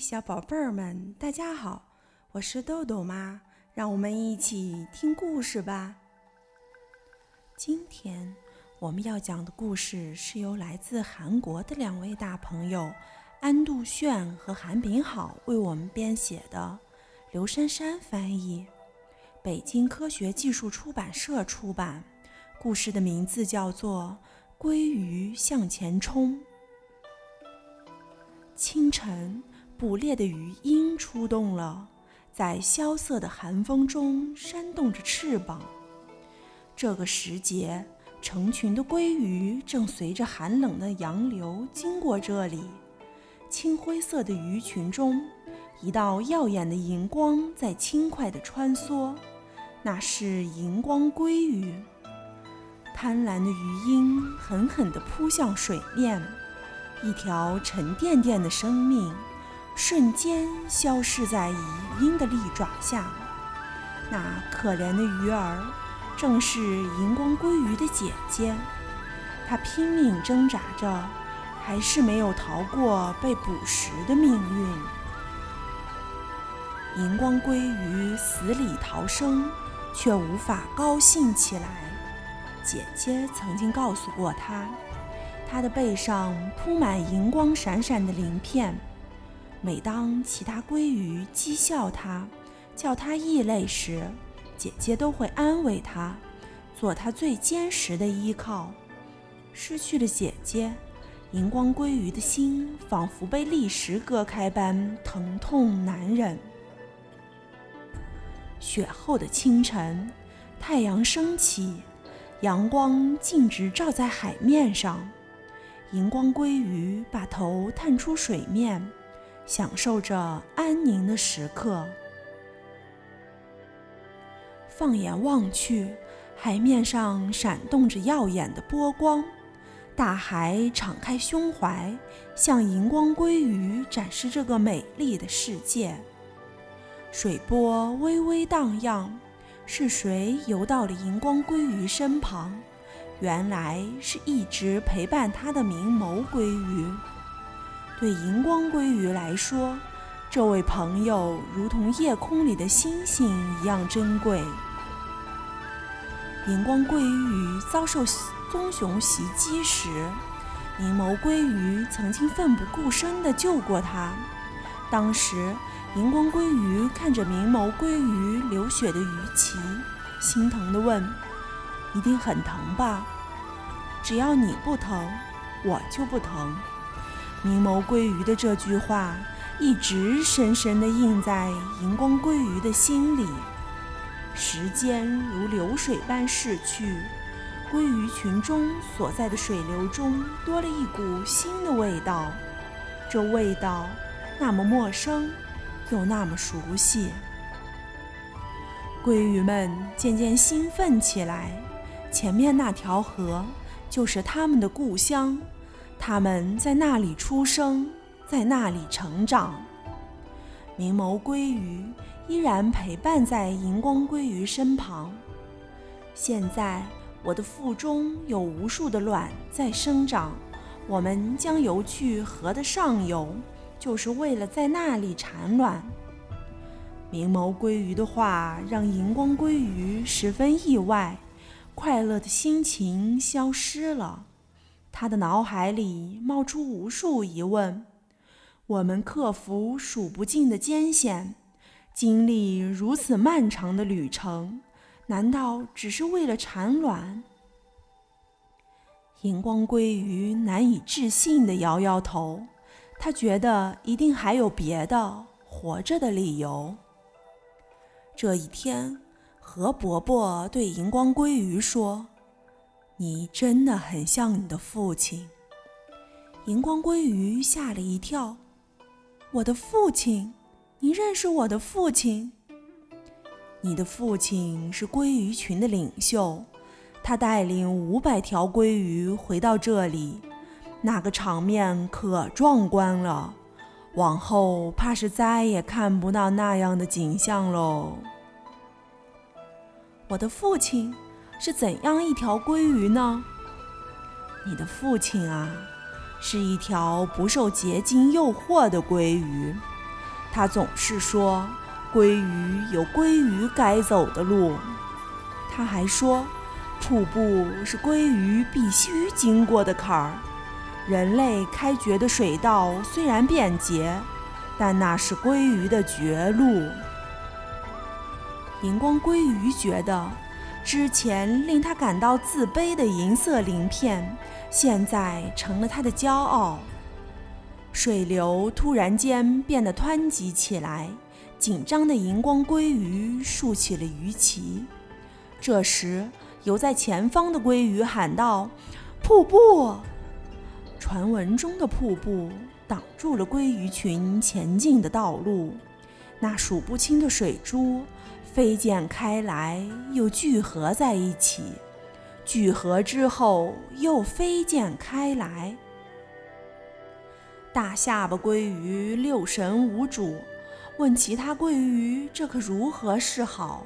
小宝贝儿们，大家好，我是豆豆妈，让我们一起听故事吧。今天我们要讲的故事是由来自韩国的两位大朋友安度炫和韩炳好为我们编写的，刘珊珊翻译，北京科学技术出版社出版。故事的名字叫做《鲑鱼向前冲》。清晨，捕猎的鱼鹰出动了，在萧瑟的寒风中扇动着翅膀。这个时节，成群的鲑鱼正随着寒冷的洋流经过这里。青灰色的鱼群中，一道耀眼的银光在轻快地穿梭，那是银光鲑鱼。贪婪的鱼鹰狠狠地扑向水面，一条沉甸甸的生命瞬间消失在鱼鹰的利爪下。那可怜的鱼儿正是银光鲑鱼的姐姐，她拼命挣扎着，还是没有逃过被捕食的命运。银光鲑鱼死里逃生，却无法高兴起来。姐姐曾经告诉过她，她的背上铺满银光闪闪的鳞片。每当其他鲑鱼讥笑她，叫她异类时，姐姐都会安慰她，做她最坚实的依靠。失去了姐姐，银光鲑鱼的心仿佛被砾石割开般疼痛难忍。雪后的清晨，太阳升起，阳光径直照在海面上，银光鲑鱼把头探出水面，享受着安宁的时刻。放眼望去，海面上闪动着耀眼的波光，大海敞开胸怀，向银光鲑鱼展示这个美丽的世界。水波微微荡漾，是谁游到了银光鲑鱼身旁？原来是一直陪伴他的明眸鲑鱼。对银光鲑鱼来说，这位朋友如同夜空里的星星一样珍贵。银光鲑鱼遭受棕熊袭击时，明眸鲑鱼曾经奋不顾身地救过他。当时银光鲑鱼看着明眸鲑鱼流血的鱼鳍，心疼地问：“一定很疼吧？只要你不疼，我就不疼。”明眸鲑鱼的这句话一直深深地印在银光鲑鱼的心里。时间如流水般逝去，鲑鱼群中所在的水流中多了一股新的味道，这味道那么陌生，又那么熟悉。鲑鱼们渐渐兴奋起来，前面那条河就是他们的故乡，他们在那里出生，在那里成长。明眸鲑鱼依然陪伴在银光鲑鱼身旁。现在我的腹中有无数的卵在生长，我们将游去河的上游，就是为了在那里产卵。明眸鲑鱼的话让银光鲑鱼十分意外，快乐的心情消失了。他的脑海里冒出无数疑问：我们克服数不尽的艰险，经历如此漫长的旅程，难道只是为了产卵？银光鲑鱼难以置信地摇摇头，他觉得一定还有别的活着的理由。这一天，何伯伯对银光鲑鱼说：“你真的很像你的父亲。”银光鲑鱼吓了一跳：“我的父亲？你认识我的父亲？”“你的父亲是鲑鱼群的领袖，他带领500条鲑鱼回到这里。那个场面可壮观了，往后怕是再也看不到那样的景象喽。”“我的父亲是怎样一条鲑鱼呢？”“你的父亲啊，是一条不受结晶诱惑的鲑鱼，他总是说鲑鱼有鲑鱼该走的路。他还说瀑布是鲑鱼必须经过的坎儿。人类开掘的水道虽然便捷，但那是鲑鱼的绝路。荧光鲑鱼觉得之前令他感到自卑的银色鳞片现在成了他的骄傲。水流突然间变得湍急起来，紧张的荧光鲑鱼竖起了鱼鳍。这时游在前方的鲑鱼喊道：瀑布！传闻中的瀑布挡住了鲑鱼群前进的道路，那数不清的水珠飞溅开来，又聚合在一起，聚合之后又飞溅开来。大下巴鲑鱼六神无主，问其他鲑鱼这可如何是好。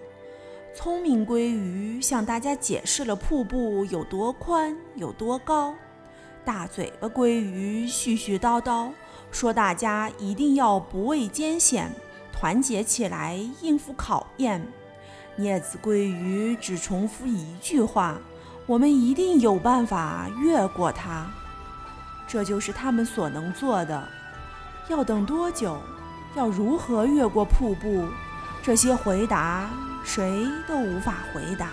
聪明鲑鱼向大家解释了瀑布有多宽有多高。大嘴巴鲑鱼絮絮叨叨说大家一定要不畏艰险，团结起来应付考验。镊子鲑鱼只重复一句话：我们一定有办法越过它。这就是他们所能做的。要等多久？要如何越过瀑布？这些回答谁都无法回答。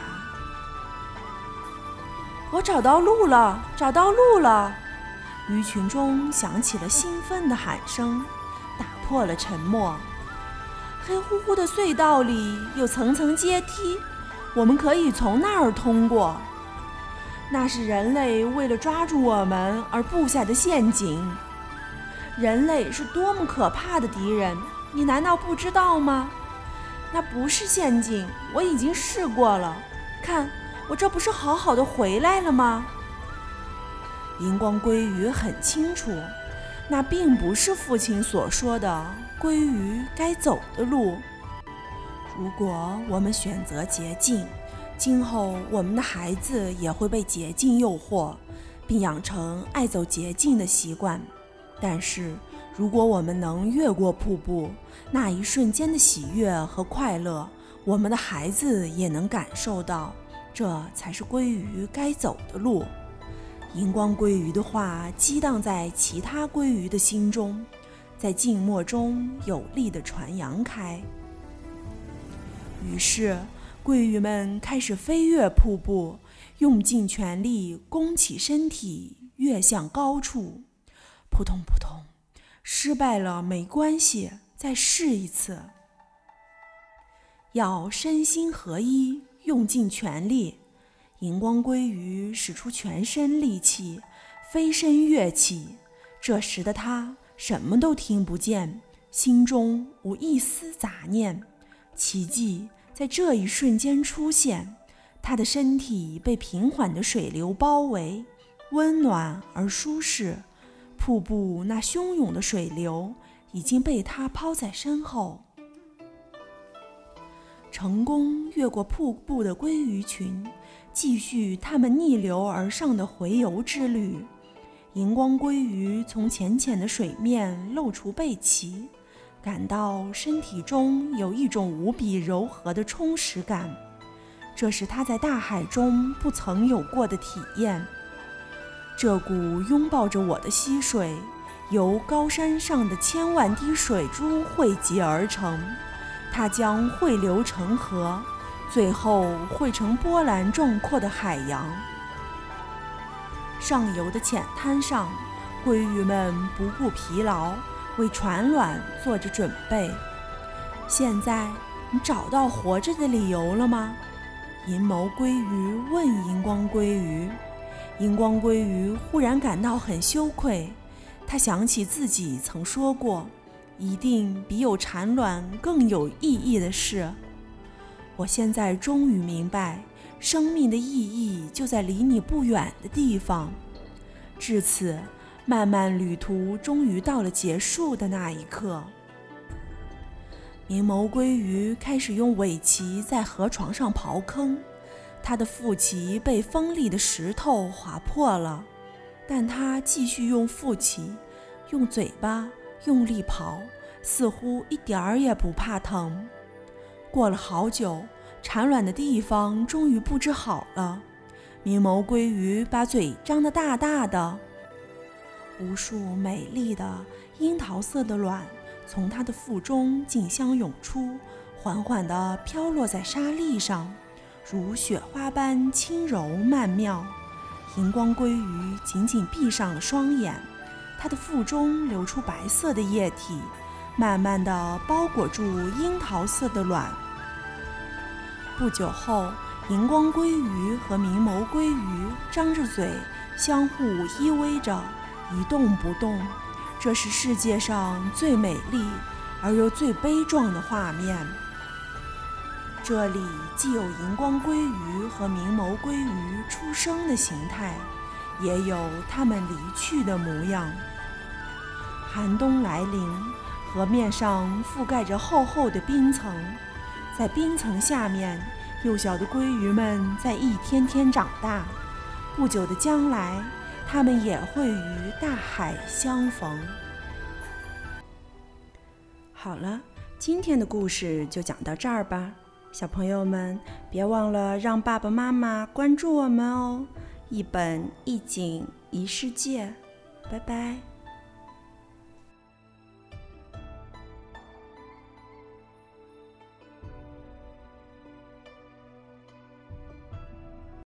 我找到路了，找到路了！鱼群中响起了兴奋的喊声，打破了沉默。黑乎乎的隧道里有层层阶梯，我们可以从那儿通过。那是人类为了抓住我们而布下的陷阱。人类是多么可怕的敌人，你难道不知道吗？那不是陷阱，我已经试过了。看，我这不是好好的回来了吗？荧光鲑鱼很清楚，那并不是父亲所说的鲑鱼该走的路。如果我们选择捷径，今后我们的孩子也会被捷径诱惑，并养成爱走捷径的习惯。但是如果我们能越过瀑布，那一瞬间的喜悦和快乐，我们的孩子也能感受到，这才是鲑鱼该走的路。荧光鲑鱼的话激荡在其他鲑鱼的心中，在静默中有力地传扬开。于是鲑鱼们开始飞越瀑布，用尽全力弓起身体跃向高处。扑通扑通，失败了没关系，再试一次。要身心合一，用尽全力。荧光鲑鱼使出全身力气，飞身跃起。这时的它什么都听不见，心中无一丝杂念。奇迹在这一瞬间出现，他的身体被平缓的水流包围，温暖而舒适。瀑布那汹涌的水流已经被他抛在身后。成功越过瀑布的鲑鱼群继续他们逆流而上的回游之旅。荧光鲑鱼从浅浅的水面露出背鳍，感到身体中有一种无比柔和的充实感，这是他在大海中不曾有过的体验。这股拥抱着我的溪水，由高山上的千万滴水珠汇集而成，它将汇流成河，最后汇成波澜壮阔的海洋。上游的浅滩上，鲑鱼们不顾疲劳，为产卵做着准备。现在你找到活着的理由了吗？银眸鲑鱼问荧光鲑鱼。荧光鲑鱼忽然感到很羞愧，他想起自己曾说过，一定比有产卵更有意义的事。我现在终于明白，生命的意义就在离你不远的地方。至此，漫漫旅途终于到了结束的那一刻。明眸鲑鱼开始用尾鳍在河床上刨坑，它的腹鳍被锋利的石头划破了，但它继续用腹鳍、用嘴巴用力刨，似乎一点儿也不怕疼。过了好久，产卵的地方终于布置好了，明眸鲑鱼把嘴张得大大的，无数美丽的樱桃色的卵从它的腹中竞相涌出，缓缓地飘落在沙砾上，如雪花般轻柔曼妙。荧光鲑鱼紧紧闭上了双眼，它的腹中流出白色的液体，慢慢地包裹住樱桃色的卵。不久后，荧光鲑鱼和明眸鲑鱼张着嘴，相互依偎着，一动不动。这是世界上最美丽而又最悲壮的画面。这里既有荧光鲑鱼和明眸鲑鱼出生的形态，也有它们离去的模样。寒冬来临，河面上覆盖着厚厚的冰层，在冰层下面，幼小的鲑鱼们在一天天长大。不久的将来，它们也会与大海相逢。好了，今天的故事就讲到这儿吧。小朋友们，别忘了让爸爸妈妈关注我们哦！一本一景一世界，拜拜。